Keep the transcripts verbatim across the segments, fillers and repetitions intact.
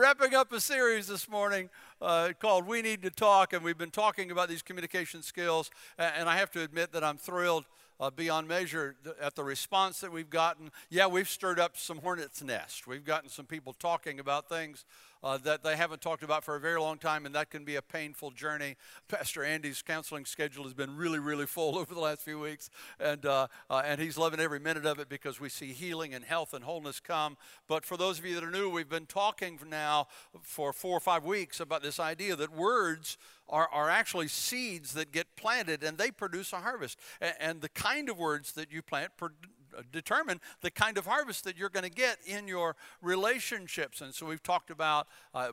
wrapping up a series this morning uh, called We Need to Talk, and we've been talking about these communication skills, and I have to admit that I'm thrilled Uh, beyond measure at the response that we've gotten. Yeah, we've stirred up some hornet's nest. We've gotten some people talking about things uh, that they haven't talked about for a very long time, and that can be a painful journey. Pastor Andy's counseling schedule has been really, really full over the last few weeks, and uh, uh, and he's loving every minute of it because we see healing and health and wholeness come. But for those of you that are new, we've been talking now for four or five weeks about this idea that words Are, are actually seeds that get planted, and they produce a harvest. And, and the kind of words that you plant per, determine the kind of harvest that you're going to get in your relationships. And so we've talked about uh,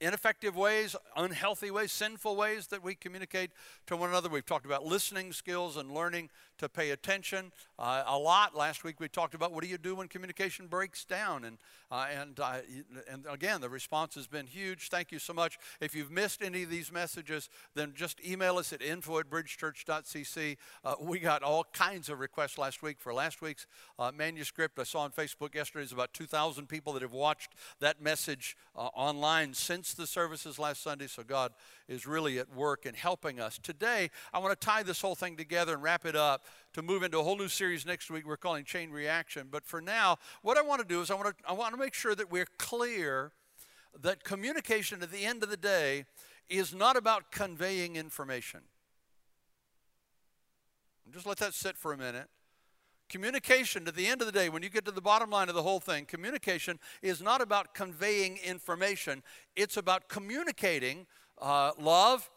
ineffective ways, unhealthy ways, sinful ways that we communicate to one another. We've talked about listening skills and learning to pay attention uh, a lot. Last week we talked about what do you do when communication breaks down, and uh, and uh, and again the response has been huge. Thank you so much. If you've missed any of these messages, then just email us at info at bridge church dot c c. Uh, we got all kinds of requests last week for last week's uh, manuscript. I saw on Facebook yesterday there's about two thousand people that have watched that message uh, online since the services last Sunday. So God is really at work in helping us. Today I want to tie this whole thing together and wrap it up to move into a whole new series next week we're calling Chain Reaction. But for now, what I want to do is I want to, I want to make sure that we're clear that communication at the end of the day is not about conveying information. Just let that sit for a minute. Communication at the end of the day, when you get to the bottom line of the whole thing, communication is not about conveying information. It's about communicating uh, love,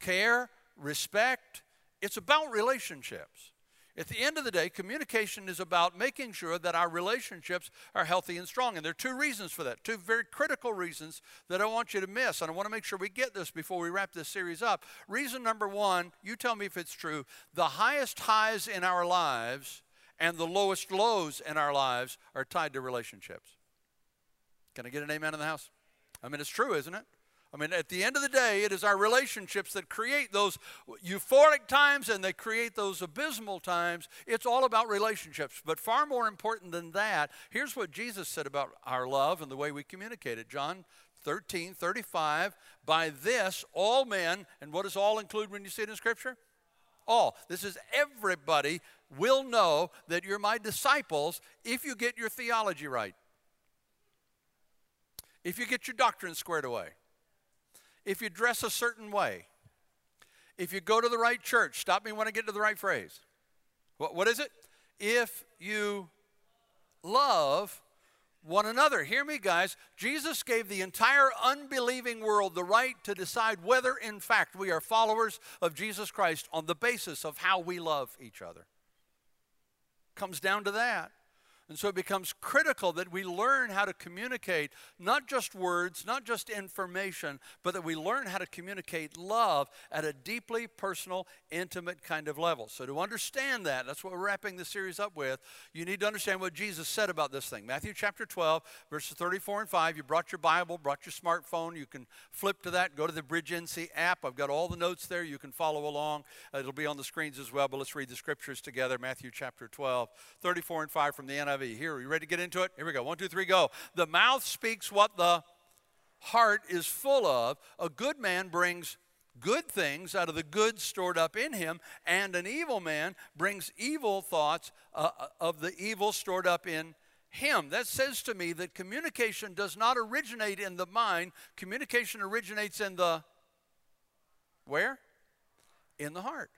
care, respect. It's about relationships. At the end of the day, communication is about making sure that our relationships are healthy and strong. And there are two reasons for that, two very critical reasons that I want you to miss. And I want to make sure we get this before we wrap this series up. Reason number one, you tell me if it's true, the highest highs in our lives and the lowest lows in our lives are tied to relationships. Can I get an amen in the house? I mean, it's true, isn't it? I mean, at the end of the day, it is our relationships that create those euphoric times and they create those abysmal times. It's all about relationships. But far more important than that, here's what Jesus said about our love and the way we communicate it. John thirteen thirty-five, by this all men, and what does all include when you see it in Scripture? All. This is everybody will know that you're my disciples if you get your theology right, if you get your doctrine squared away, if you dress a certain way, if you go to the right church. Stop me when I get to the right phrase. What, what is it? If you love one another. Hear me, guys. Jesus gave the entire unbelieving world the right to decide whether, in fact, we are followers of Jesus Christ on the basis of how we love each other. Comes down to that. And so it becomes critical that we learn how to communicate, not just words, not just information, but that we learn how to communicate love at a deeply personal, intimate kind of level. So to understand that, that's what we're wrapping this series up with, you need to understand what Jesus said about this thing. Matthew chapter twelve, verses thirty-four and five. You brought your Bible, brought your smartphone. You can flip to that. Go to the Bridge N C app. I've got all the notes there. You can follow along. It'll be on the screens as well, but let's read the Scriptures together. Matthew chapter twelve, thirty-four and five from the N I V. Here, are you ready to get into it? Here we go. One, two, three, go. The mouth speaks what the heart is full of. A good man brings good things out of the good stored up in him, and an evil man brings evil thoughts uh, of the evil stored up in him. That says to me that communication does not originate in the mind. Communication originates in the, where? In the heart.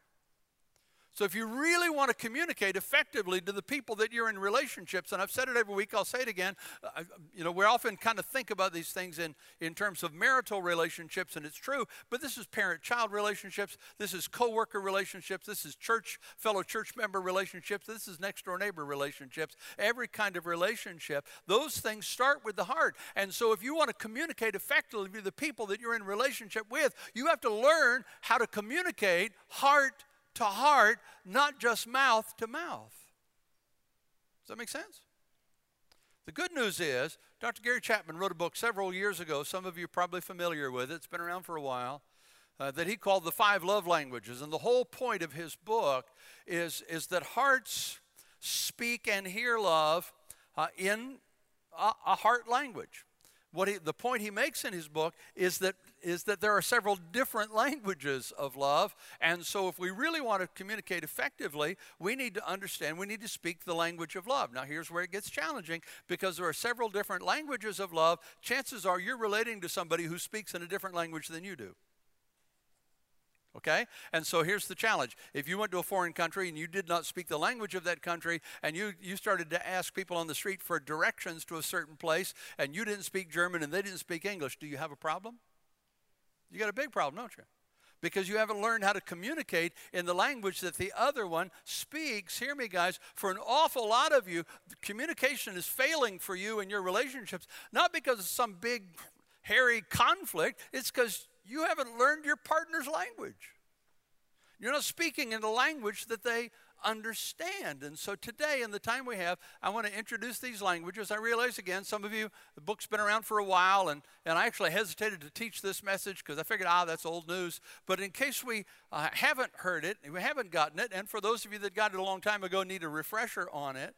So if you really want to communicate effectively to the people that you're in relationships, and I've said it every week, I'll say it again, I, you know, we often kind of think about these things in, in terms of marital relationships, and it's true, but this is parent-child relationships, this is co-worker relationships, this is church, fellow church member relationships, this is next-door neighbor relationships, every kind of relationship. Those things start with the heart. And so if you want to communicate effectively to the people that you're in relationship with, you have to learn how to communicate heart to heart, not just mouth to mouth. Does that make sense? The good news is, Doctor Gary Chapman wrote a book several years ago, some of you are probably familiar with it, it's been around for a while, uh, that he called the Five Love Languages. And the whole point of his book is, is that hearts speak and hear love uh, in a, a heart language. What he, the point he makes in his book is that, is that there are several different languages of love, and so if we really want to communicate effectively, we need to understand, we need to speak the language of love. Now here's where it gets challenging, because there are several different languages of love. Chances are you're relating to somebody who speaks in a different language than you do. Okay? And so here's the challenge. If you went to a foreign country and you did not speak the language of that country, and you, you started to ask people on the street for directions to a certain place, and you didn't speak German and they didn't speak English, do you have a problem? You got a big problem, don't you? Because you haven't learned how to communicate in the language that the other one speaks. Hear me, guys. For an awful lot of you, communication is failing for you in your relationships, not because of some big, hairy conflict. It's because you haven't learned your partner's language. You're not speaking in the language that they understand. And so today, in the time we have, I want to introduce these languages. I realize, again, some of you, the book's been around for a while, and, and I actually hesitated to teach this message because I figured, ah, that's old news. But in case we uh, haven't heard it, we haven't gotten it, and for those of you that got it a long time ago need a refresher on it,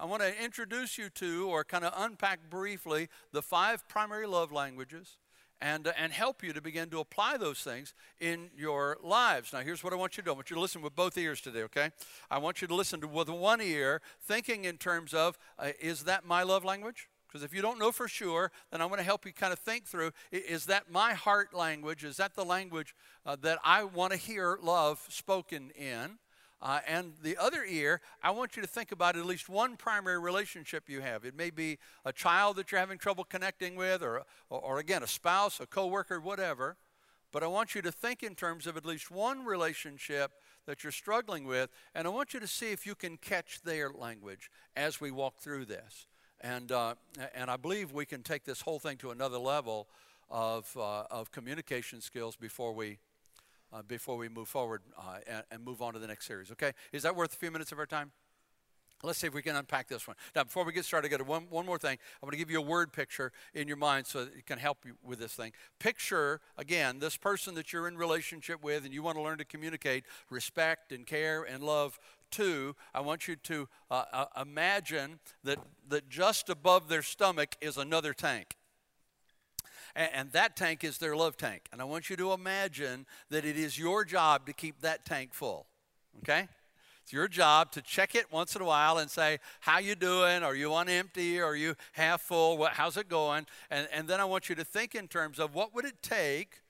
I want to introduce you to, or kind of unpack briefly, the five primary love languages, And, uh, and help you to begin to apply those things in your lives. Now, here's what I want you to do. I want you to listen with both ears today, okay? I want you to listen to, with one ear, thinking in terms of, uh, is that my love language? Because if you don't know for sure, then I want to help you kind of think through, is that my heart language? Is that the language uh, that I want to hear love spoken in? Uh, and the other ear, I want you to think about at least one primary relationship you have. It may be a child that you're having trouble connecting with, or, or, or again, a spouse, a coworker, whatever. But I want you to think in terms of at least one relationship that you're struggling with, and I want you to see if you can catch their language as we walk through this. And, uh, and I believe we can take this whole thing to another level of, uh, of communication skills before we Uh, before we move forward uh, and, and move on to the next series, okay? Is that worth a few minutes of our time? Let's see if we can unpack this one. Now, before we get started, I got one, one more thing. I'm going to give you a word picture in your mind so that it can help you with this thing. Picture, again, this person that you're in relationship with and you want to learn to communicate respect and care and love to. I want you to uh, uh, imagine that, that just above their stomach is another tank. And that tank is their love tank. And I want you to imagine that it is your job to keep that tank full, okay? It's your job to check it once in a while and say, how you doing? Are you on empty? Are you half full? What, how's it going? And, and then I want you to think in terms of what would it take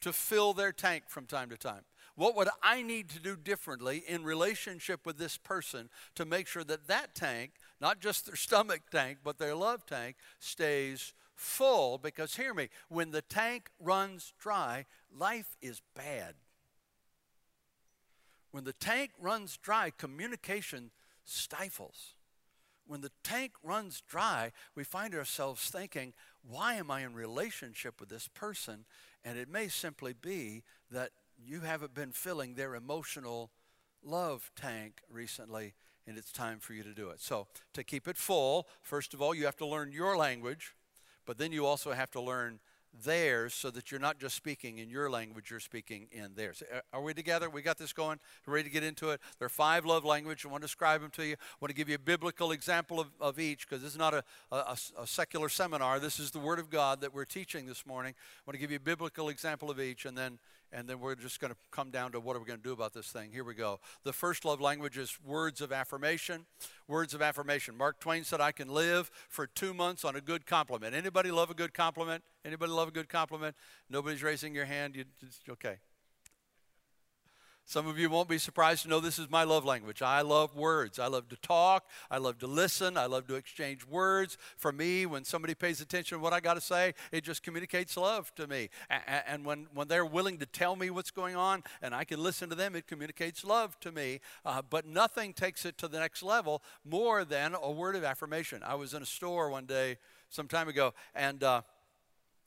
to fill their tank from time to time? What would I need to do differently in relationship with this person to make sure that that tank, not just their stomach tank, but their love tank, stays full? Because hear me, when the tank runs dry, life is bad. When the tank runs dry, communication stifles. When the tank runs dry, we find ourselves thinking, why am I in relationship with this person? And it may simply be that you haven't been filling their emotional love tank recently, and it's time for you to do it. So to keep it full, first of all, you have to learn your language. But then you also have to learn theirs so that you're not just speaking in your language, you're speaking in theirs. Are we together? We got this going? Ready to get into it? There are five love languages. I want to describe them to you. I want to give you a biblical example of, of each, because this is not a, a, a secular seminar. This is the Word of God that we're teaching this morning. I want to give you a biblical example of each, and then, and then we're just going to come down to what are we going to do about this thing. Here we go. The first love language is words of affirmation. Words of affirmation. Mark Twain said, I can live for two months on a good compliment. Anybody love a good compliment? Anybody love a good compliment? Nobody's raising your hand. You just, okay. Some of you won't be surprised to know this is my love language. I love words. I love to talk. I love to listen. I love to exchange words. For me, when somebody pays attention to what I got to say, it just communicates love to me. And when, when they're willing to tell me what's going on and I can listen to them, it communicates love to me. Uh, but nothing takes it to the next level more than a word of affirmation. I was in a store one day some time ago, and uh,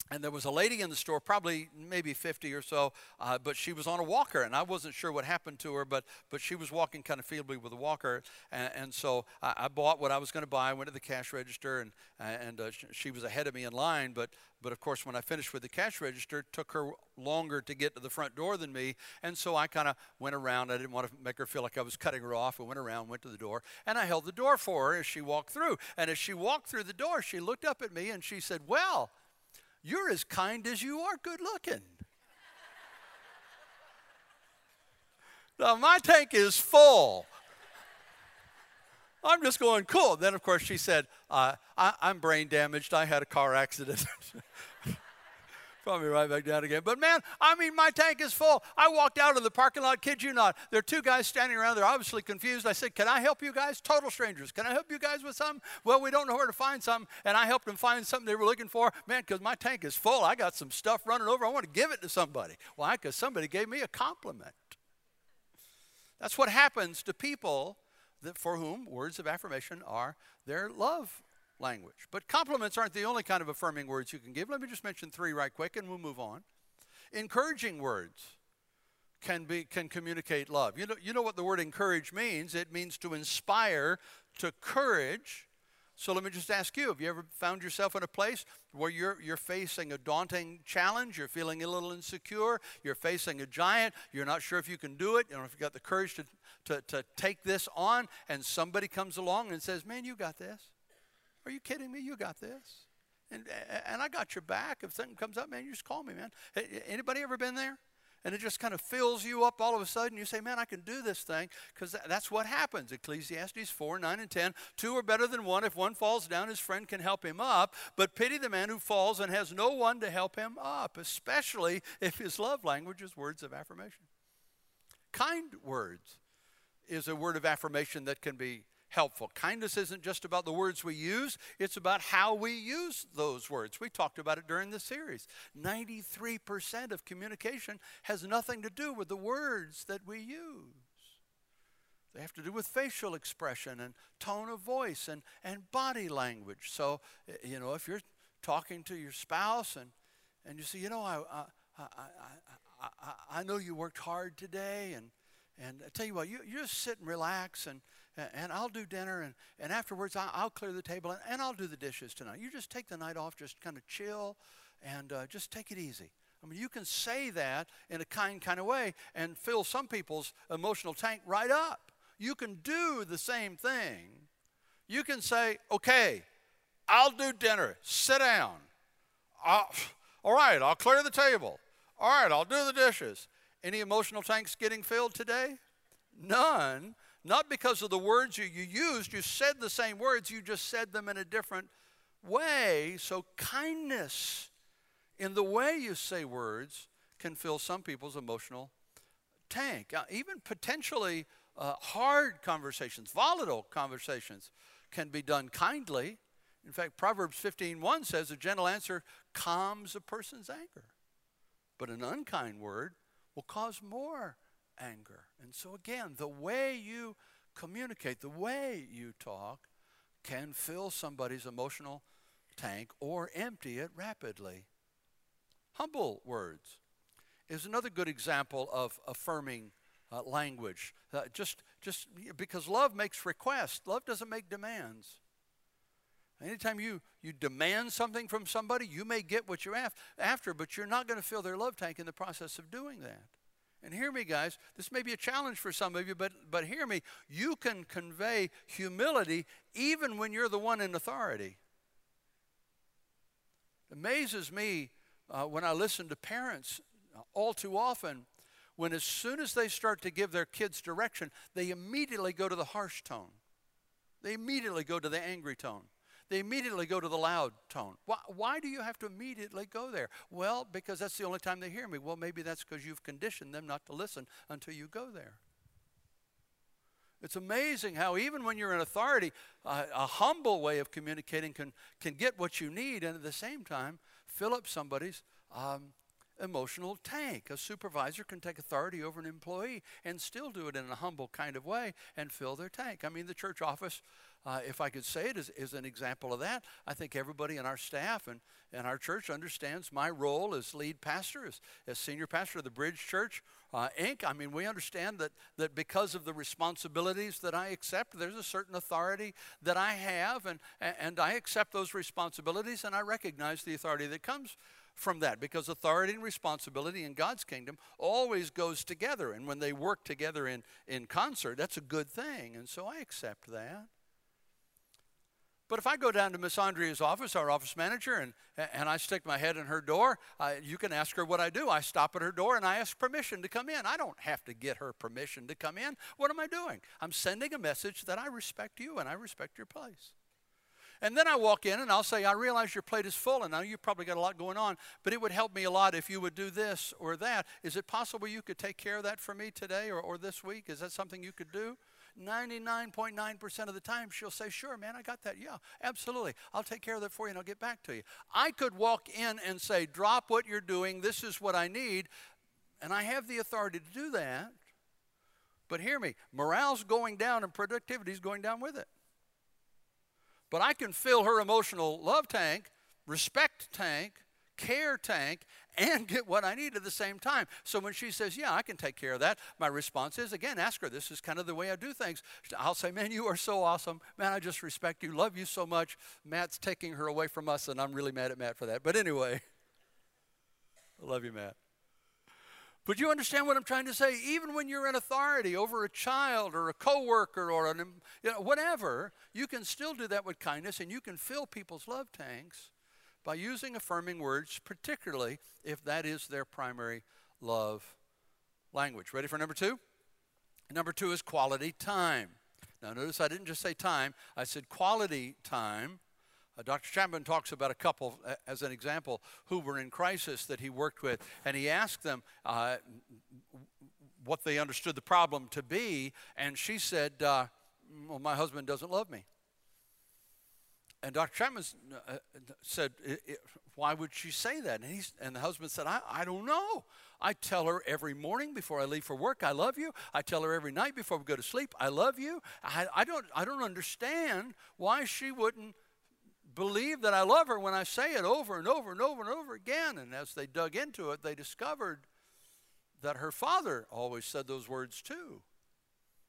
And there was a lady in the store, probably maybe fifty or so, uh, but she was on a walker, and I wasn't sure what happened to her, but but she was walking kind of feebly with a walker, and, and so I, I bought what I was going to buy. I went to the cash register, and and uh, she was ahead of me in line, but but of course, when I finished with the cash register, it took her longer to get to the front door than me, and so I kind of went around. I didn't want to make her feel like I was cutting her off. I went around, went to the door, and I held the door for her as she walked through, and as she walked through the door, she looked up at me, and she said, "Well, you're as kind as you are good looking." Now, my tank is full. I'm just going, cool. Then, of course, she said, uh, I, I'm brain damaged. I had a car accident. Probably right back down again. But, man, I mean, my tank is full. I walked out of the parking lot, kid you not. There are two guys standing around. They're obviously confused. I said, "Can I help you guys?" Total strangers. "Can I help you guys with something?" "Well, we don't know where to find something." And I helped them find something they were looking for. Man, because my tank is full. I got some stuff running over. I want to give it to somebody. Why? Because somebody gave me a compliment. That's what happens to people that for whom words of affirmation are their love language. But compliments aren't the only kind of affirming words you can give. Let me just mention three right quick and we'll move on. Encouraging words can be can communicate love. You know, you know what the word encourage means? It means to inspire to courage. So let me just ask you, have you ever found yourself in a place where you're, you're facing a daunting challenge, you're feeling a little insecure, you're facing a giant, you're not sure if you can do it, you don't know if you've got the courage to, to, to take this on, and somebody comes along and says, "Man, you got this. Are you kidding me? You got this. And, and I got your back. If something comes up, man, you just call me, man." Anybody ever been there? And it just kind of fills you up all of a sudden. You say, "Man, I can do this thing," because that's what happens. Ecclesiastes four, nine, and ten. Two are better than one. If one falls down, his friend can help him up. But pity the man who falls and has no one to help him up, especially if his love language is words of affirmation. Kind words is a word of affirmation that can be helpful. Kindness isn't just about the words we use, it's about how we use those words. We talked about it during the series. ninety-three percent of communication has nothing to do with the words that we use. They have to do with facial expression and tone of voice and, and body language. So, you know, if you're talking to your spouse and, and you say, "You know, I, I, I, I, I, I know you worked hard today, and, and I tell you what, you, you just sit and relax, and And I'll do dinner, and, and afterwards I'll, I'll clear the table, and, and I'll do the dishes tonight. You just take the night off, just kind of chill, and uh, just take it easy." I mean, you can say that in a kind kind of way and fill some people's emotional tank right up. You can do the same thing. You can say, "Okay, I'll do dinner. Sit down. I'll, all right, I'll clear the table. All right, I'll do the dishes." Any emotional tanks getting filled today? None. Not because of the words you, you used. You said the same words. You just said them in a different way. So kindness in the way you say words can fill some people's emotional tank. Uh, even potentially uh, hard conversations, volatile conversations can be done kindly. In fact, Proverbs fifteen one says, "A gentle answer calms a person's anger, but an unkind word will cause more anger." And so again, the way you communicate, the way you talk can fill somebody's emotional tank or empty it rapidly. Humble words is another good example of affirming uh, language. Uh, just, just because love makes requests. Love doesn't make demands. Anytime you, you demand something from somebody, you may get what you're af- after, but you're not going to fill their love tank in the process of doing that. And hear me, guys, this may be a challenge for some of you, but, but hear me, you can convey humility even when you're the one in authority. It amazes me uh, when I listen to parents uh, all too often, when as soon as they start to give their kids direction, they immediately go to the harsh tone. They immediately go to the angry tone. They immediately go to the loud tone. Why, why do you have to immediately go there? Well, because that's the only time they hear me. Well, maybe that's because you've conditioned them not to listen until you go there. It's amazing how even when you're in authority, uh, a humble way of communicating can, can get what you need and at the same time fill up somebody's um, emotional tank. A supervisor can take authority over an employee and still do it in a humble kind of way and fill their tank. I mean, the church office uh, if I could say it, is, is an example of that. I think everybody in our staff and, and our church understands my role as lead pastor, as, as senior pastor of the Bridge Church, uh, Incorporated. I mean, we understand that, that because of the responsibilities that I accept, there's a certain authority that I have, and, and I accept those responsibilities, and I recognize the authority that comes from that, because authority and responsibility in God's kingdom always goes together, and when they work together in, in concert, that's a good thing, and so I accept that. But if I go down to Miss Andrea's office, our office manager, and, and I stick my head in her door, uh, you can ask her what I do. I stop at her door and I ask permission to come in. I don't have to get her permission to come in. What am I doing? I'm sending a message that I respect you and I respect your place. And then I walk in and I'll say, I realize your plate is full, and I know you've probably got a lot going on, but it would help me a lot if you would do this or that. Is it possible you could take care of that for me today or, or this week? Is that something you could do? ninety-nine point nine percent of the time she'll say, sure, man, I got that. Yeah, absolutely. I'll take care of that for you and I'll get back to you. I could walk in and say, drop what you're doing. This is what I need. And I have the authority to do that. But hear me, morale's going down and productivity's going down with it. But I can fill her emotional love tank, respect tank, care tank, and get what I need at the same time. So when she says, yeah, I can take care of that, my response is, again, ask her. This is kind of the way I do things. I'll say, man, you are so awesome. Man, I just respect you, love you so much. Matt's taking her away from us, and I'm really mad at Matt for that. But anyway, I love you, Matt. But you understand what I'm trying to say? Even when you're in authority over a child or a coworker or an, you know, whatever, you can still do that with kindness, and you can fill people's love tanks by using affirming words, particularly if that is their primary love language. Ready for number two? Number two is quality time. Now, notice I didn't just say time. I said quality time. Uh, Doctor Chapman talks about a couple, uh, as an example, who were in crisis that he worked with, and he asked them uh, what they understood the problem to be, and she said, uh, well, my husband doesn't love me. And Doctor Chapman uh, said, it, it, why would she say that? And, he's, and the husband said, I, I don't know. I tell her every morning before I leave for work, I love you. I tell her every night before we go to sleep, I love you. I, I don't, I don't understand why she wouldn't believe that I love her when I say it over and over and over and over again. And as they dug into it, they discovered that her father always said those words too.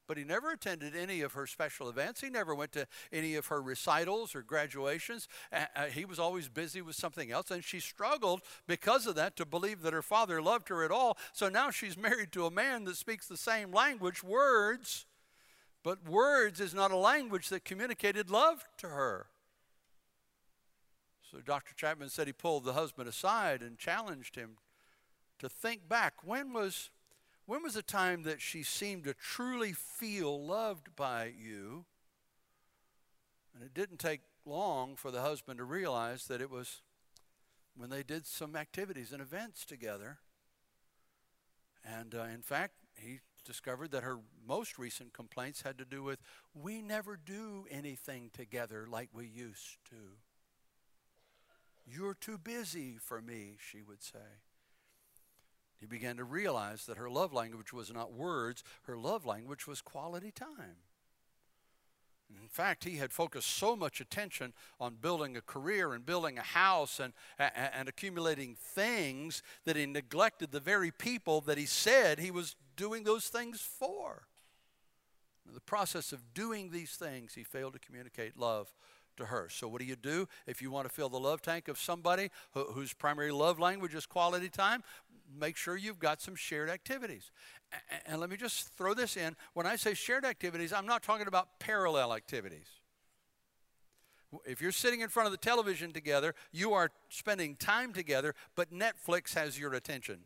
But he never attended any of her special events. He never went to any of her recitals or graduations. Uh, he was always busy with something else. And she struggled because of that to believe that her father loved her at all. So now she's married to a man that speaks the same language, words. But words is not a language that communicated love to her. So Doctor Chapman said he pulled the husband aside and challenged him to think back. When was, when was the time that she seemed to truly feel loved by you? And it didn't take long for the husband to realize that it was when they did some activities and events together. And uh, in fact, he discovered that her most recent complaints had to do with, we never do anything together like we used to. You're too busy for me, she would say. He began to realize that her love language was not words. Her love language was quality time. In fact, he had focused so much attention on building a career and building a house and, and, and accumulating things that he neglected the very people that he said he was doing those things for. In the process of doing these things, he failed to communicate love to her. So what do you do if you want to fill the love tank of somebody who, whose primary love language is quality time? Make sure you've got some shared activities. A and let me just throw this in. When I say shared activities, I'm not talking about parallel activities. If you're sitting in front of the television together, you are spending time together, but Netflix has your attention.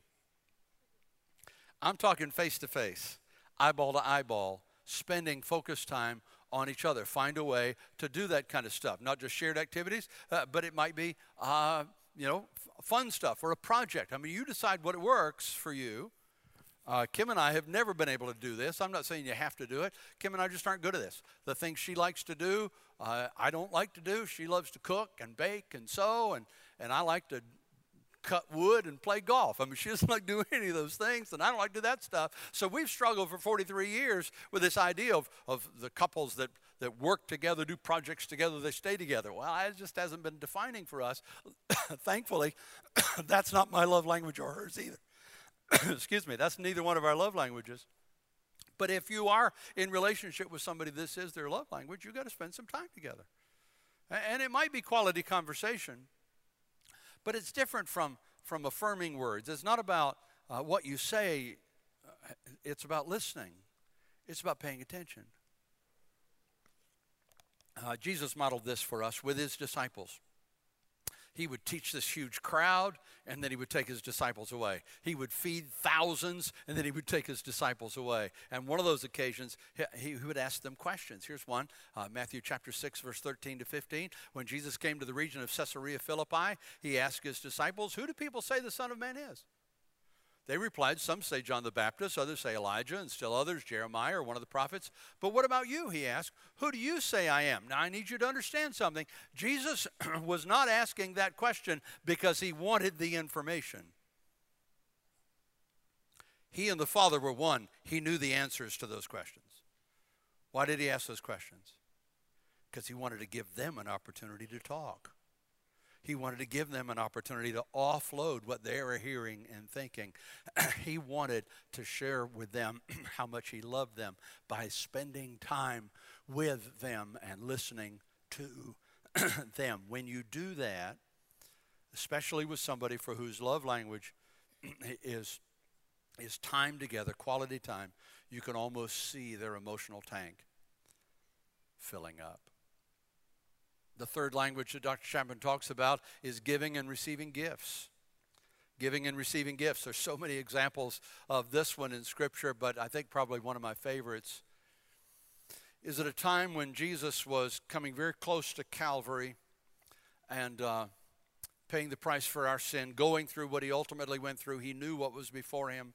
I'm talking face-to-face, eyeball to eyeball, spending focused time on each other. Find a way to do that kind of stuff. Not just shared activities, uh, but it might be, uh, you know, fun stuff or a project. I mean, you decide what works for you. Uh, Kim and I have never been able to do this. I'm not saying you have to do it. Kim and I just aren't good at this. The things she likes to do, uh, I don't like to do. She loves to cook and bake and sew, and, and I like to cut wood and play golf. I mean, she doesn't like doing any of those things, and I don't like to do that stuff. So we've struggled for forty-three years with this idea of, of the couples that, that work together, do projects together, they stay together. Well, it just hasn't been defining for us. Thankfully, that's not my love language or hers either. Excuse me, that's neither one of our love languages. But if you are in relationship with somebody, this is their love language, you've got to spend some time together. And it might be quality conversation, but it's different from, from affirming words. It's not about uh, what you say. Uh, it's about listening. It's about paying attention. Uh, Jesus modeled this for us with his disciples. He would teach this huge crowd, and then he would take his disciples away. He would feed thousands, and then he would take his disciples away. And one of those occasions, he, he would ask them questions. Here's one, uh, Matthew chapter six, verse thirteen to fifteen. When Jesus came to the region of Caesarea Philippi, he asked his disciples, "Who do people say the Son of Man is?" They replied, "Some say John the Baptist, others say Elijah, and still others, Jeremiah or one of the prophets." "But what about you?" he asked. "Who do you say I am?" Now, I need you to understand something. Jesus was not asking that question because he wanted the information. He and the Father were one. He knew the answers to those questions. Why did he ask those questions? Because he wanted to give them an opportunity to talk. He wanted to give them an opportunity to offload what they were hearing and thinking. He wanted to share with them how much he loved them by spending time with them and listening to them. When you do that, especially with somebody for whose love language is, is time together, quality time, you can almost see their emotional tank filling up. The third language that Doctor Chapman talks about is giving and receiving gifts. Giving and receiving gifts. There's so many examples of this one in Scripture, but I think probably one of my favorites is at a time when Jesus was coming very close to Calvary and uh, paying the price for our sin, going through what he ultimately went through. He knew what was before him,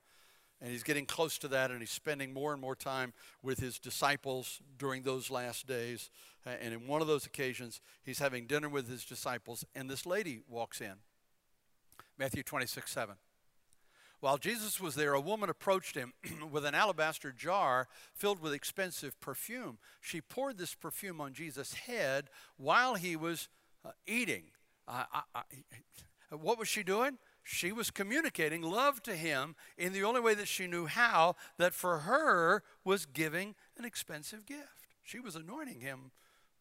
and he's getting close to that, and he's spending more and more time with his disciples during those last days. And in one of those occasions, he's having dinner with his disciples, and this lady walks in. Matthew twenty-six, seven. While Jesus was there, a woman approached him with an alabaster jar filled with expensive perfume. She poured this perfume on Jesus' head while he was uh, eating. Uh, I, I, what was she doing? She was communicating love to him in the only way that she knew how, that for her was giving an expensive gift. She was anointing him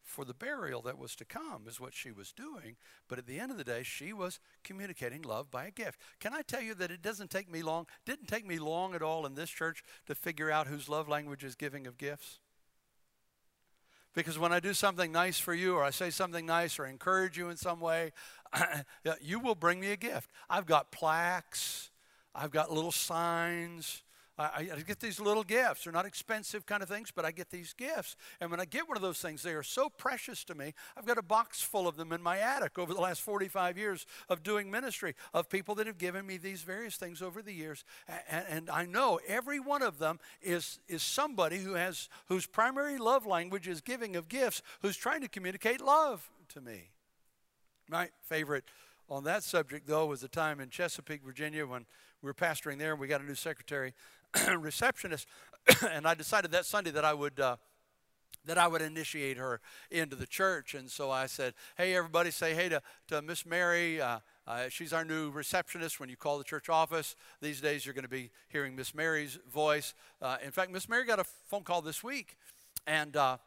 for the burial that was to come is what she was doing. But at the end of the day, she was communicating love by a gift. Can I tell you that it doesn't take me long, didn't take me long at all in this church to figure out whose love language is giving of gifts? Because when I do something nice for you, or I say something nice, or encourage you in some way, you will bring me a gift. I've got plaques. I've got little signs. I, I get these little gifts. They're not expensive kind of things, but I get these gifts. And when I get one of those things, they are so precious to me. I've got a box full of them in my attic over the last forty-five years of doing ministry, of people that have given me these various things over the years. And, and I know every one of them is, is somebody who has, whose primary love language is giving of gifts, who's trying to communicate love to me. My favorite on that subject, though, was the time in Chesapeake, Virginia, when we were pastoring there, and we got a new secretary receptionist, and I decided that Sunday that I would uh, that I would initiate her into the church. And so I said, "Hey, everybody, say hey to, to Miss Mary. Uh, uh, she's our new receptionist. When you call the church office these days, you're going to be hearing Miss Mary's voice." Uh, in fact, Miss Mary got a phone call this week, and uh,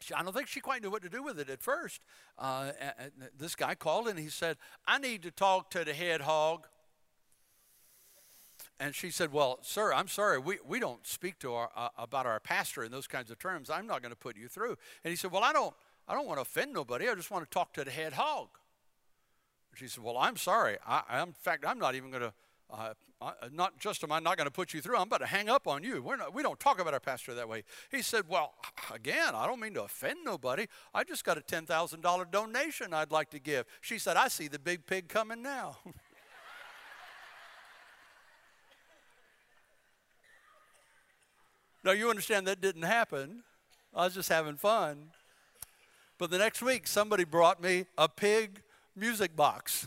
she, I don't think she quite knew what to do with it at first. Uh, and this guy called, and he said, "I need to talk to the head hog." And she said, "Well, sir, I'm sorry. We, we don't speak to our, uh, about our pastor in those kinds of terms. I'm not going to put you through." And he said, "Well, I don't, I don't want to offend nobody. I just want to talk to the head hog." And she said, "Well, I'm sorry. I, I'm, in fact, I'm not even going to, uh, not just am I not going to put you through. I'm about to hang up on you. We're not, we don't talk about our pastor that way." He said, "Well, again, I don't mean to offend nobody. I just got a ten thousand dollar donation I'd like to give." She said, "I see the big pig coming now." Now, you understand that didn't happen. I was just having fun. But the next week, somebody brought me a pig music box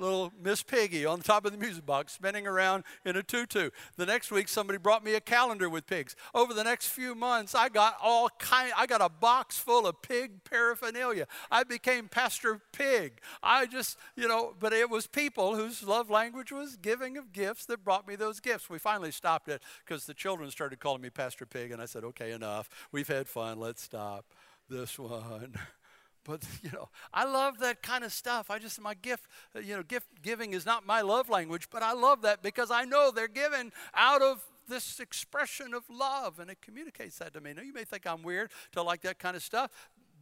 little Miss Piggy on the top of the music box spinning around in a tutu. The next week, somebody brought me a calendar with pigs. Over the next few months, I got all kind. I got a box full of pig paraphernalia. I became Pastor Pig. I just, you know, but it was people whose love language was giving of gifts that brought me those gifts. We finally stopped it because the children started calling me Pastor Pig, and I said, okay, enough. We've had fun. Let's stop this one. But, you know, I love that kind of stuff. I just, my gift, you know, gift giving is not my love language, but I love that because I know they're given out of this expression of love, and it communicates that to me. Now, you may think I'm weird to like that kind of stuff,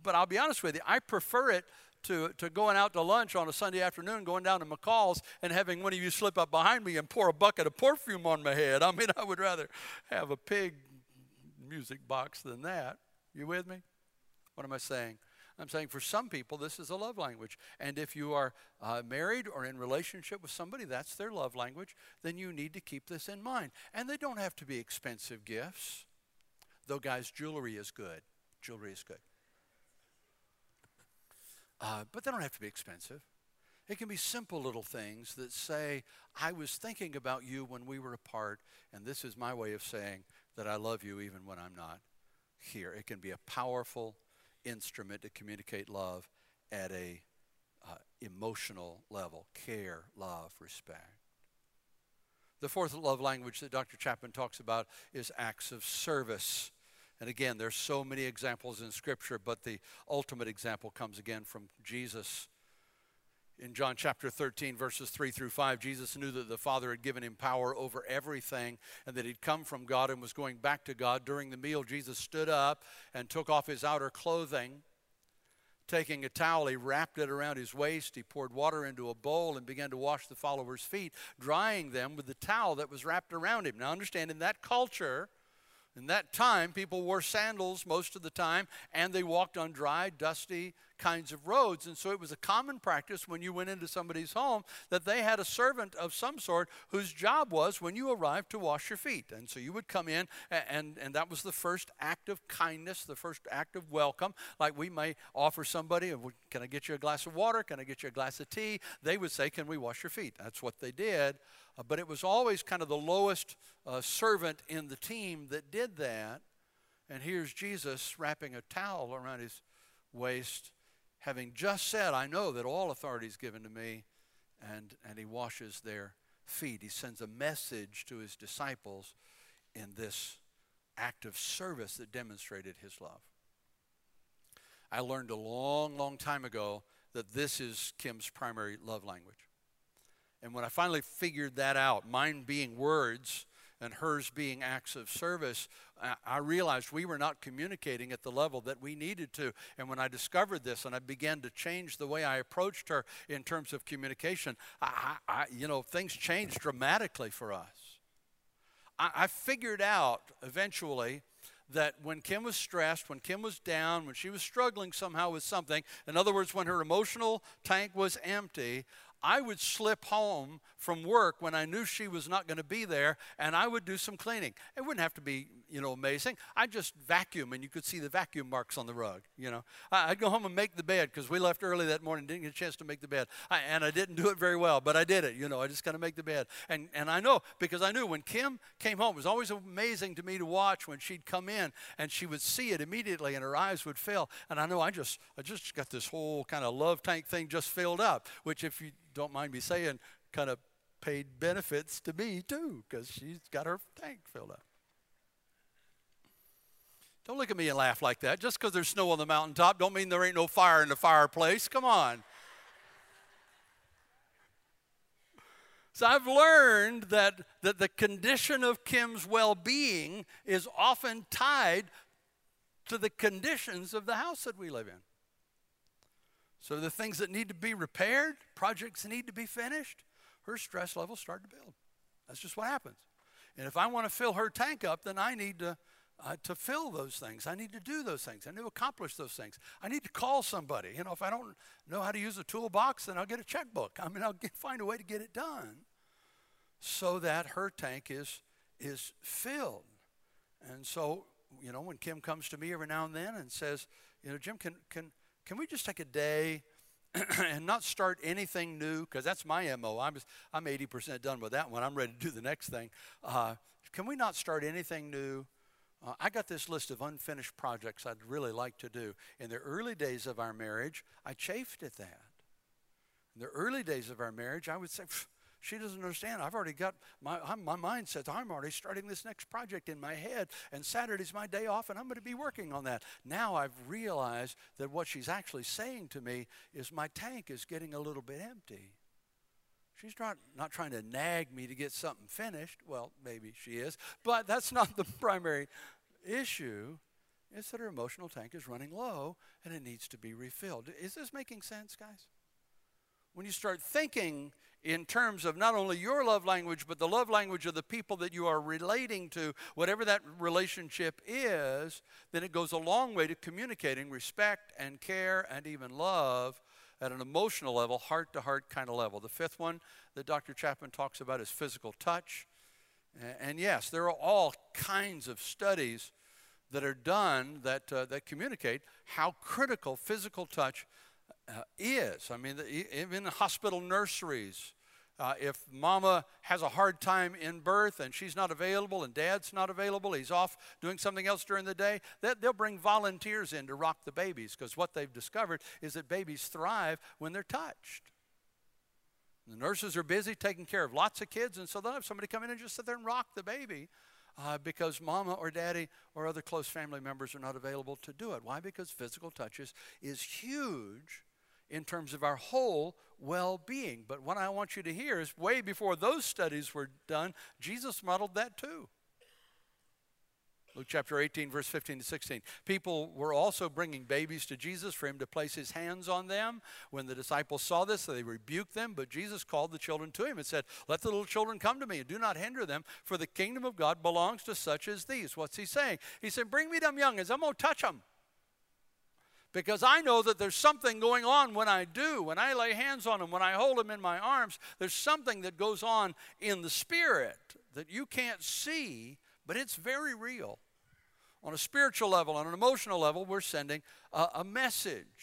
but I'll be honest with you. I prefer it to, to going out to lunch on a Sunday afternoon, going down to McCall's, and having one of you slip up behind me and pour a bucket of perfume on my head. I mean, I would rather have a pig music box than that. You with me? What am I saying? I'm saying for some people, this is a love language. And if you are uh, married or in relationship with somebody, that's their love language, then you need to keep this in mind. And they don't have to be expensive gifts. Though, guys, jewelry is good. Jewelry is good. Uh, but they don't have to be expensive. It can be simple little things that say, I was thinking about you when we were apart, and this is my way of saying that I love you even when I'm not here. It can be a powerful instrument to communicate love at a uh, emotional level. Care, love, respect. The fourth love language that Doctor Chapman talks about is acts of service. And again, there's so many examples in Scripture, but the ultimate example comes again from Jesus. In John chapter thirteen, verses three through five, Jesus knew that the Father had given him power over everything and that he'd come from God and was going back to God. During the meal, Jesus stood up and took off his outer clothing. Taking a towel, he wrapped it around his waist. He poured water into a bowl and began to wash the followers' feet, drying them with the towel that was wrapped around him. Now understand, in that culture, in that time, people wore sandals most of the time, and they walked on dry, dusty kinds of roads. And so it was a common practice when you went into somebody's home that they had a servant of some sort whose job was, when you arrived, to wash your feet. And so you would come in, and, and, and that was the first act of kindness, the first act of welcome. Like we may offer somebody, can I get you a glass of water? Can I get you a glass of tea? They would say, can we wash your feet? That's what they did. Uh, but it was always kind of the lowest uh, servant in the team that did that. And here's Jesus wrapping a towel around his waist, having just said, I know that all authority is given to me, and, and he washes their feet. He sends a message to his disciples in this act of service that demonstrated his love. I learned a long, long time ago that this is Kim's primary love language. And when I finally figured that out, mine being words and hers being acts of service, I realized we were not communicating at the level that we needed to. And when I discovered this and I began to change the way I approached her in terms of communication, I, I, you know, things changed dramatically for us. I, I figured out eventually that when Kim was stressed, when Kim was down, when she was struggling somehow with something, in other words, when her emotional tank was empty, I would slip home from work when I knew she was not going to be there, and I would do some cleaning. It wouldn't have to be, you know, amazing. I'd just vacuum, and you could see the vacuum marks on the rug, you know. I'd go home and make the bed because we left early that morning, didn't get a chance to make the bed. I, and I didn't do it very well, but I did it, you know. I just got to make the bed. And, and I know because I knew when Kim came home, it was always amazing to me to watch when she'd come in, and she would see it immediately, and her eyes would fill. And I know I just, I just got this whole kind of love tank thing just filled up, which if you don't mind me saying, kind of paid benefits to me too, because she's got her tank filled up. Don't look at me and laugh like that. Just because there's snow on the mountaintop don't mean there ain't no fire in the fireplace. Come on. So I've learned that, that the condition of Kim's well-being is often tied to the conditions of the house that we live in. So the things that need to be repaired, projects that need to be finished, her stress levels start to build. That's just what happens. And if I want to fill her tank up, then I need to, uh, to fill those things. I need to do those things. I need to accomplish those things. I need to call somebody. You know, if I don't know how to use a toolbox, then I'll get a checkbook. I mean, I'll get, find a way to get it done so that her tank is, is filled. And so, you know, when Kim comes to me every now and then and says, you know, Jim, can can... Can we just take a day and not start anything new, because that's my M O. I'm I'm eighty percent done with that one. I'm ready to do the next thing. Uh, can we not start anything new? Uh, I got this list of unfinished projects I'd really like to do. In the early days of our marriage, I chafed at that. In the early days of our marriage, I would say, she doesn't understand. I've already got my I'm, my mindset. I'm already starting this next project in my head, and Saturday's my day off, and I'm going to be working on that. Now I've realized that what she's actually saying to me is my tank is getting a little bit empty. She's not, not trying to nag me to get something finished. Well, maybe she is, but that's not the primary issue. It's that her emotional tank is running low, and it needs to be refilled. Is this making sense, guys? When you start thinking in terms of not only your love language, but the love language of the people that you are relating to, whatever that relationship is, then it goes a long way to communicating respect and care and even love at an emotional level, heart-to-heart kind of level. The fifth one that Doctor Chapman talks about is physical touch. And yes, there are all kinds of studies that are done that, uh, that communicate how critical physical touch Uh, is. I mean, the, even hospital nurseries, uh, if mama has a hard time in birth and she's not available and dad's not available, he's off doing something else during the day, that they'll bring volunteers in to rock the babies, because what they've discovered is that babies thrive when they're touched. The nurses are busy taking care of lots of kids, and so they'll have somebody come in and just sit there and rock the baby uh, because mama or daddy or other close family members are not available to do it. Why? Because physical touches is huge in terms of our whole well-being. But what I want you to hear is, way before those studies were done, Jesus modeled that too. Luke chapter eighteen, verse fifteen to sixteen. People were also bringing babies to Jesus for him to place his hands on them. When the disciples saw this, they rebuked them, but Jesus called the children to him and said, "Let the little children come to me, and do not hinder them, for the kingdom of God belongs to such as these." What's he saying? He said, bring me them youngins. I'm going to touch them, because I know that there's something going on when I do, when I lay hands on them, when I hold them in my arms. There's something that goes on in the spirit that you can't see, but it's very real. On a spiritual level, on an emotional level, we're sending a, a message.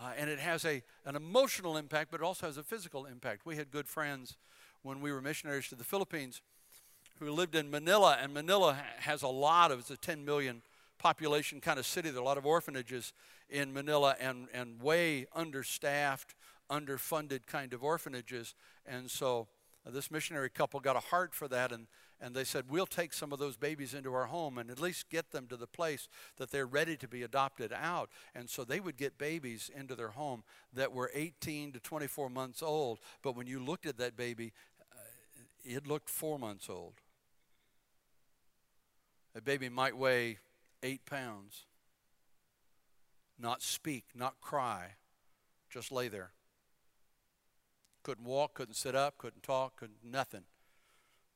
Uh, and it has a, an emotional impact, but it also has a physical impact. We had good friends when we were missionaries to the Philippines who lived in Manila, and Manila has a lot of, it's a ten million population kind of city. There are a lot of orphanages in Manila, and, and way understaffed, underfunded kind of orphanages. And so uh, this missionary couple got a heart for that, and, and they said, we'll take some of those babies into our home and at least get them to the place that they're ready to be adopted out. And so they would get babies into their home that were eighteen to twenty-four months old. But when you looked at that baby, uh, it looked four months old. A baby might weigh eight pounds, not speak, not cry, just lay there. Couldn't walk, couldn't sit up, couldn't talk, couldn't nothing.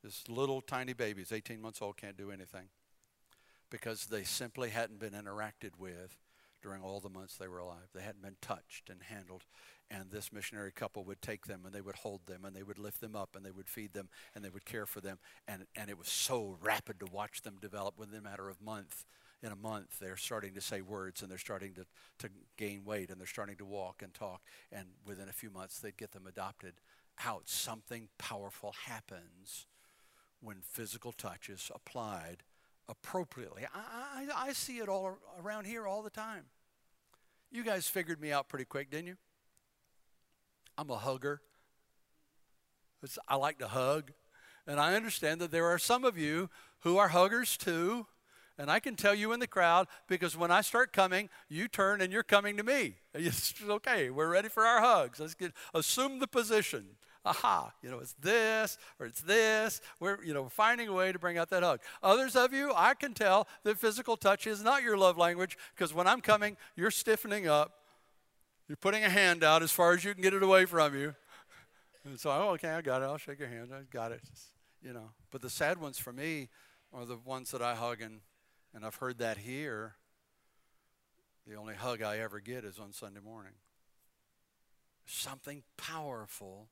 This little tiny baby is eighteen months old, can't do anything, because they simply hadn't been interacted with during all the months they were alive. They hadn't been touched and handled. And this missionary couple would take them, and they would hold them, and they would lift them up, and they would feed them, and they would care for them. And, and it was so rapid to watch them develop within a matter of months. In a month, they're starting to say words, and they're starting to, to gain weight, and they're starting to walk and talk. And within a few months, they'd get them adopted out. Something powerful happens when physical touch is applied appropriately. I, I, I see it all around here all the time. You guys figured me out pretty quick, didn't you? I'm a hugger. It's, I like to hug. And I understand that there are some of you who are huggers too. And I can tell you in the crowd, because when I start coming, you turn and you're coming to me. It's okay, we're ready for our hugs. Let's get, assume the position. Aha, you know, it's this or it's this. We're, you know, finding a way to bring out that hug. Others of you, I can tell that physical touch is not your love language, because when I'm coming, you're stiffening up. You're putting a hand out as far as you can get it away from you. And so, oh, okay, I got it. I'll shake your hand. I got it. You know, but the sad ones for me are the ones that I hug and And I've heard that here. The only hug I ever get is on Sunday morning. Something powerful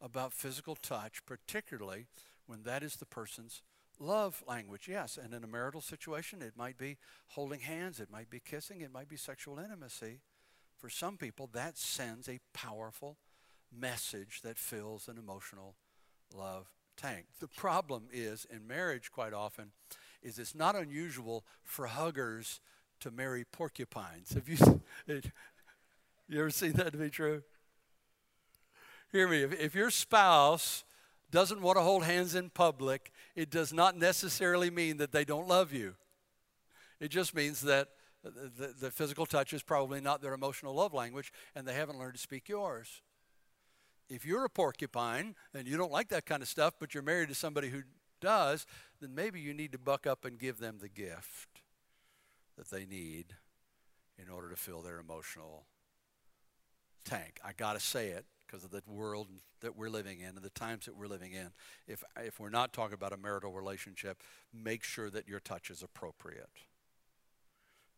about physical touch, particularly when that is the person's love language. Yes, and in a marital situation, it might be holding hands, it might be kissing, it might be sexual intimacy. for some people, that sends a powerful message that fills an emotional love tank. The problem is, in marriage quite often, is it's not unusual for huggers to marry porcupines. Have you, you ever seen that to be true? Hear me, if, if your spouse doesn't want to hold hands in public, it does not necessarily mean that they don't love you. It just means that the, the physical touch is probably not their emotional love language, and they haven't learned to speak yours. If you're a porcupine and you don't like that kind of stuff, but you're married to somebody who does, then maybe you need to buck up and give them the gift that they need in order to fill their emotional tank. I got to say it because of the world that we're living in and the times that we're living in. If, if we're not talking about a marital relationship, make sure that your touch is appropriate.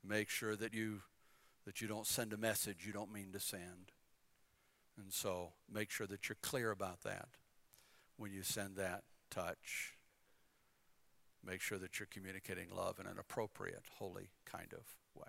Make sure that you, that you don't send a message you don't mean to send. And so make sure that you're clear about that when you send that touch. Make sure that you're communicating love in an appropriate, holy kind of way.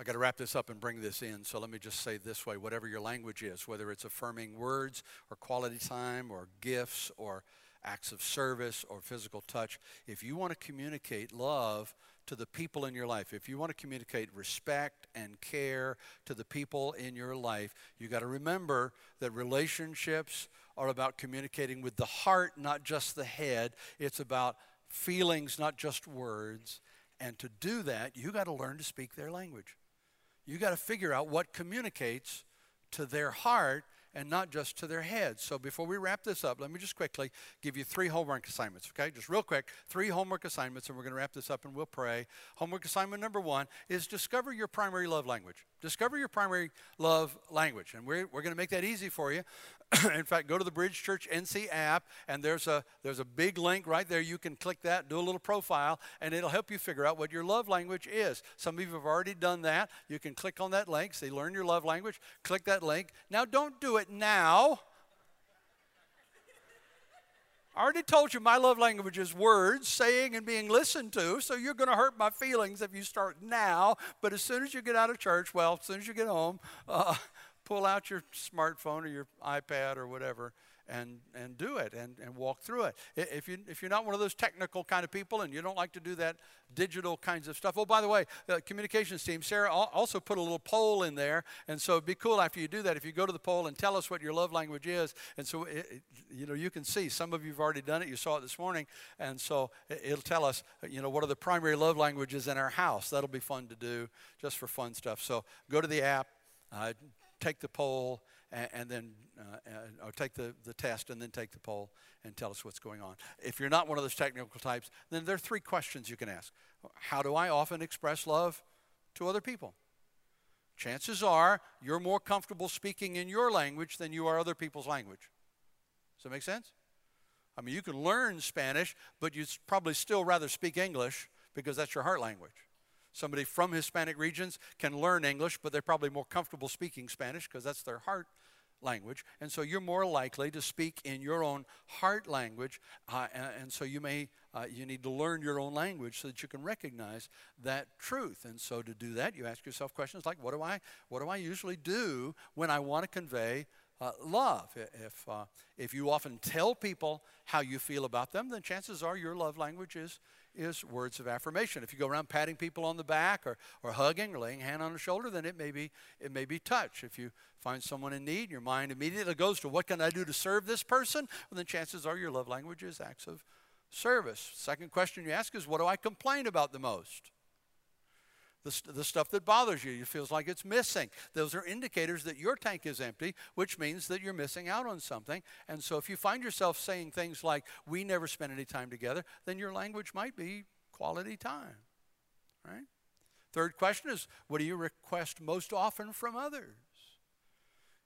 I got to wrap this up and bring this in, so let me just say this way. Whatever your language is, whether it's affirming words or quality time or gifts or acts of service or physical touch, if you want to communicate love to the people in your life, if you want to communicate respect and care to the people in your life, you got to remember that relationships are about communicating with the heart, not just the head. It's about feelings, not just words. And to do that, you got to learn to speak their language. You got to figure out what communicates to their heart and not just to their heads. So before we wrap this up, let me just quickly give you three homework assignments, okay? Just real quick, three homework assignments, and we're going to wrap this up and we'll pray. Homework assignment number one is discover your primary love language. Discover your primary love language, and we're, we're going to make that easy for you. In fact, go to the Bridge Church N C app, and there's a, there's a big link right there. You can click that, do a little profile, and it'll help you figure out what your love language is. Some of you have already done that. You can click on that link, say learn your love language, click that link. Now, don't do it now. I already told you my love language is words, saying and being listened to, so you're going to hurt my feelings if you start now. But as soon as you get out of church, well, as soon as you get home, uh, pull out your smartphone or your iPad or whatever and, and do it and, and walk through it. If, you, if you're not one of those technical kind of people and you don't like to do that digital kinds of stuff. Oh, by the way, the communications team, Sarah also put a little poll in there. And so it'd be cool after you do that if you go to the poll and tell us what your love language is. And so, it, you know, you can see some of you have already done it. You saw it this morning. And so it'll tell us, you know, what are the primary love languages in our house. That'll be fun to do just for fun stuff. So go to the app. Uh, take the poll and, and then, uh, or take the, the test and then take the poll and tell us what's going on. If you're not one of those technical types, then there are three questions you can ask. How do I often express love to other people? Chances are you're more comfortable speaking in your language than you are other people's language. Does that make sense? I mean, you can learn Spanish, but you'd probably still rather speak English because that's your heart language. Somebody from Hispanic regions can learn English, but they're probably more comfortable speaking Spanish because that's their heart language. And so you're more likely to speak in your own heart language. Uh, and, and so you may, uh, you need to learn your own language so that you can recognize that truth. And so to do that, you ask yourself questions like, what do I, what do I usually do when I want to convey Uh, love? If, uh, if you often tell people how you feel about them, then chances are your love language is, is words of affirmation. If you go around patting people on the back or, or hugging or laying a hand on the shoulder, then it may be, it may be touch. If you find someone in need, your mind immediately goes to what can I do to serve this person? Well, then chances are your love language is acts of service. Second question you ask is, what do I complain about the most? The, the stuff that bothers you, it feels like it's missing. Those are indicators that your tank is empty, which means that you're missing out on something. And so if you find yourself saying things like, we never spent any time together, then your language might be quality time, right? Third question is, what do you request most often from others?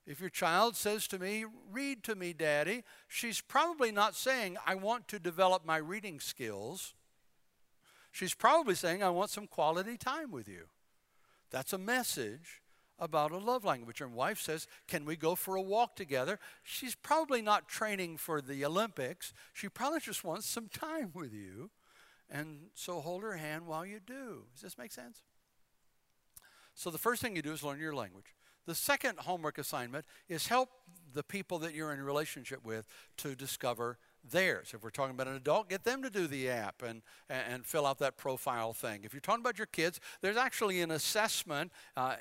If your child says to me, read to me, Daddy, she's probably not saying, I want to develop my reading skills. She's probably saying, I want some quality time with you. That's a message about a love language. Her wife says, can we go for a walk together? She's probably not training for the Olympics. She probably just wants some time with you. And so hold her hand while you do. Does this make sense? So the first thing you do is learn your language. The second homework assignment is help the people that you're in relationship with to discover theirs. If we're talking about an adult, get them to do the app and, and fill out that profile thing. If you're talking about your kids, there's actually an assessment uh,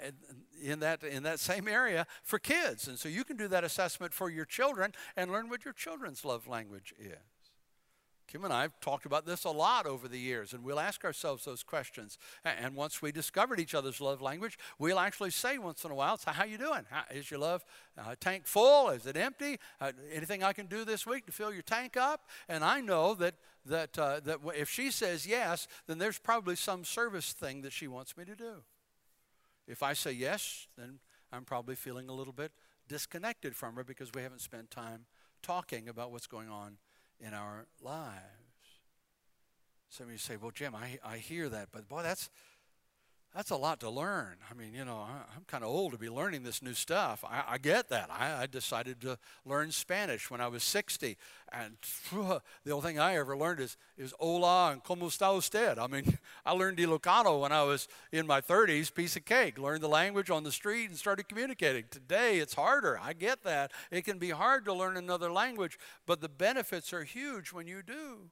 in, that, in that same area for kids. And so you can do that assessment for your children and learn what your children's love language is. Kim and I have talked about this a lot over the years, and we'll ask ourselves those questions. And once we discovered each other's love language, we'll actually say once in a while, "So how you doing? How, is your love uh, tank full? Is it empty? Uh, anything I can do this week to fill your tank up?" And I know that that uh, that if she says yes, then there's probably some service thing that she wants me to do. If I say yes, then I'm probably feeling a little bit disconnected from her because we haven't spent time talking about what's going on in our lives. Some of you say, "Well, Jim, I, I hear that, but boy, that's that's a lot to learn. I mean, you know, I, I'm kind of old to be learning this new stuff." I, I get that. I, I decided to learn Spanish when I was sixty, and phew, the only thing I ever learned is, is hola and como está usted. I mean, I learned Ilocano when I was in my thirties, piece of cake. Learned the language on the street and started communicating. Today, it's harder. I get that. It can be hard to learn another language, but the benefits are huge when you do.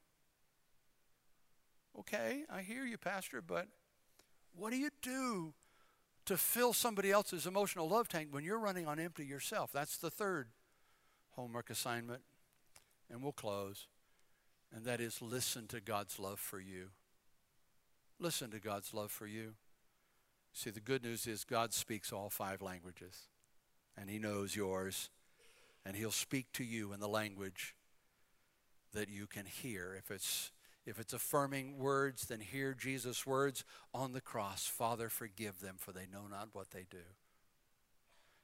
Okay, I hear you, Pastor, but what do you do to fill somebody else's emotional love tank when you're running on empty yourself? That's the third homework assignment, and we'll close, and that is listen to God's love for you. Listen to God's love for you. See, the good news is God speaks all five languages, and he knows yours, and he'll speak to you in the language that you can hear. If it's If it's affirming words, then hear Jesus' words on the cross. "Father, forgive them, for they know not what they do."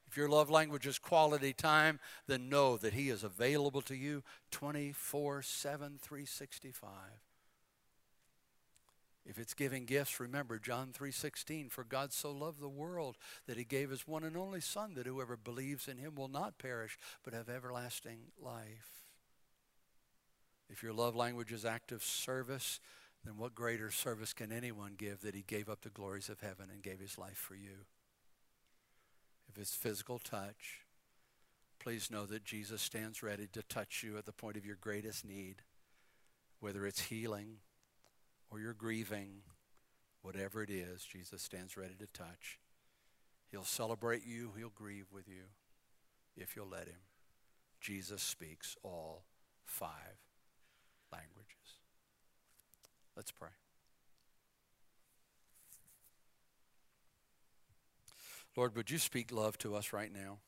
If your love language is quality time, then know that he is available to you twenty-four seven, three sixty-five. If it's giving gifts, remember John three sixteen, "For God so loved the world that he gave his one and only Son, that whoever believes in him will not perish but have everlasting life." If your love language is active service, then what greater service can anyone give that he gave up the glories of heaven and gave his life for you? If it's physical touch, please know that Jesus stands ready to touch you at the point of your greatest need, whether it's healing or you're grieving, whatever it is, Jesus stands ready to touch. He'll celebrate you, he'll grieve with you, if you'll let him. Jesus speaks all five languages. Let's pray. Lord, would you speak love to us right now?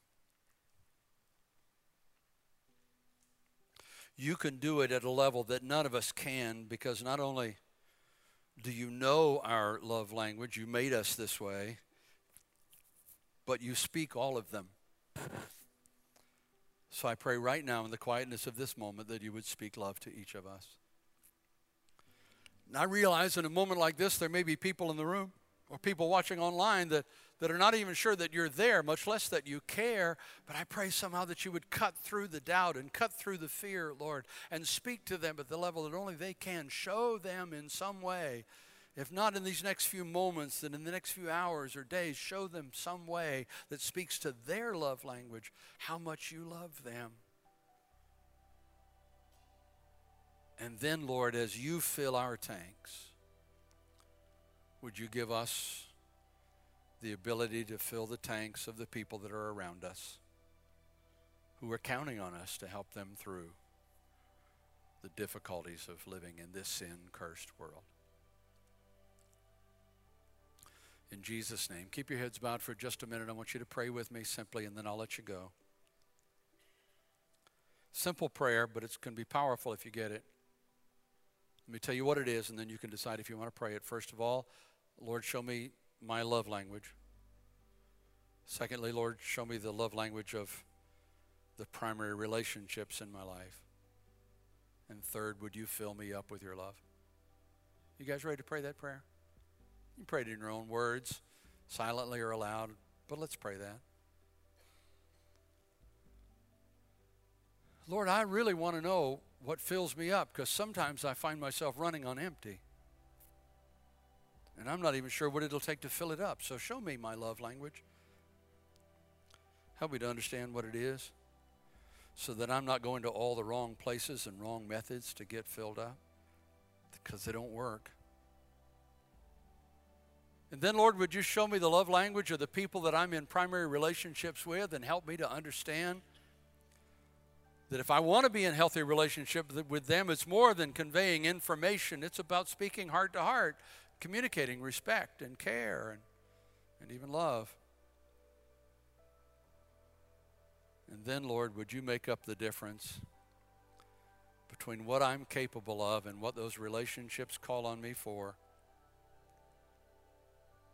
You can do it at a level that none of us can, because not only do you know our love language, you made us this way, but you speak all of them. So I pray right now in the quietness of this moment that you would speak love to each of us. And I realize in a moment like this, there may be people in the room or people watching online that, that are not even sure that you're there, much less that you care. But I pray somehow that you would cut through the doubt and cut through the fear, Lord, and speak to them at the level that only they can. Show them in some way, if not in these next few moments, then in the next few hours or days, show them some way that speaks to their love language, how much you love them. And then, Lord, as you fill our tanks, would you give us the ability to fill the tanks of the people that are around us, who are counting on us to help them through the difficulties of living in this sin-cursed world. In Jesus' name, keep your heads bowed for just a minute. I want you to pray with me simply, and then I'll let you go. Simple prayer, but it's going to be powerful if you get it. Let me tell you what it is, and then you can decide if you want to pray it. First of all, Lord, show me my love language. Secondly, Lord, show me the love language of the primary relationships in my life. And third, would you fill me up with your love? You guys ready to pray that prayer? You pray it in your own words, silently or aloud, but let's pray that. Lord, I really want to know what fills me up, because sometimes I find myself running on empty. And I'm not even sure what it'll take to fill it up. So show me my love language. Help me to understand what it is so that I'm not going to all the wrong places and wrong methods to get filled up, because they don't work. And then, Lord, would you show me the love language of the people that I'm in primary relationships with, and help me to understand that if I want to be in healthy relationship with them, it's more than conveying information. It's about speaking heart to heart, communicating respect and care and, and even love. And then, Lord, would you make up the difference between what I'm capable of and what those relationships call on me for,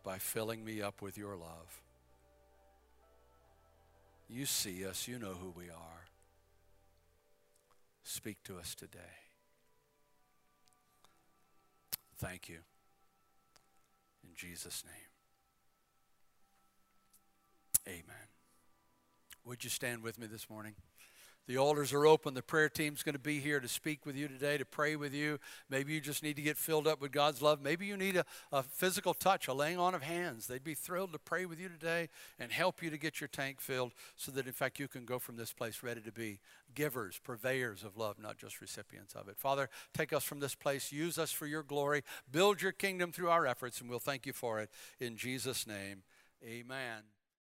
by filling me up with your love. You see us, you know who we are. Speak to us today. Thank you. In Jesus' name. Amen. Would you stand with me this morning? The altars are open. The prayer team's going to be here to speak with you today, to pray with you. Maybe you just need to get filled up with God's love. Maybe you need a, a physical touch, a laying on of hands. They'd be thrilled to pray with you today and help you to get your tank filled so that, in fact, you can go from this place ready to be givers, purveyors of love, not just recipients of it. Father, take us from this place. Use us for your glory. Build your kingdom through our efforts, and we'll thank you for it. In Jesus' name, amen.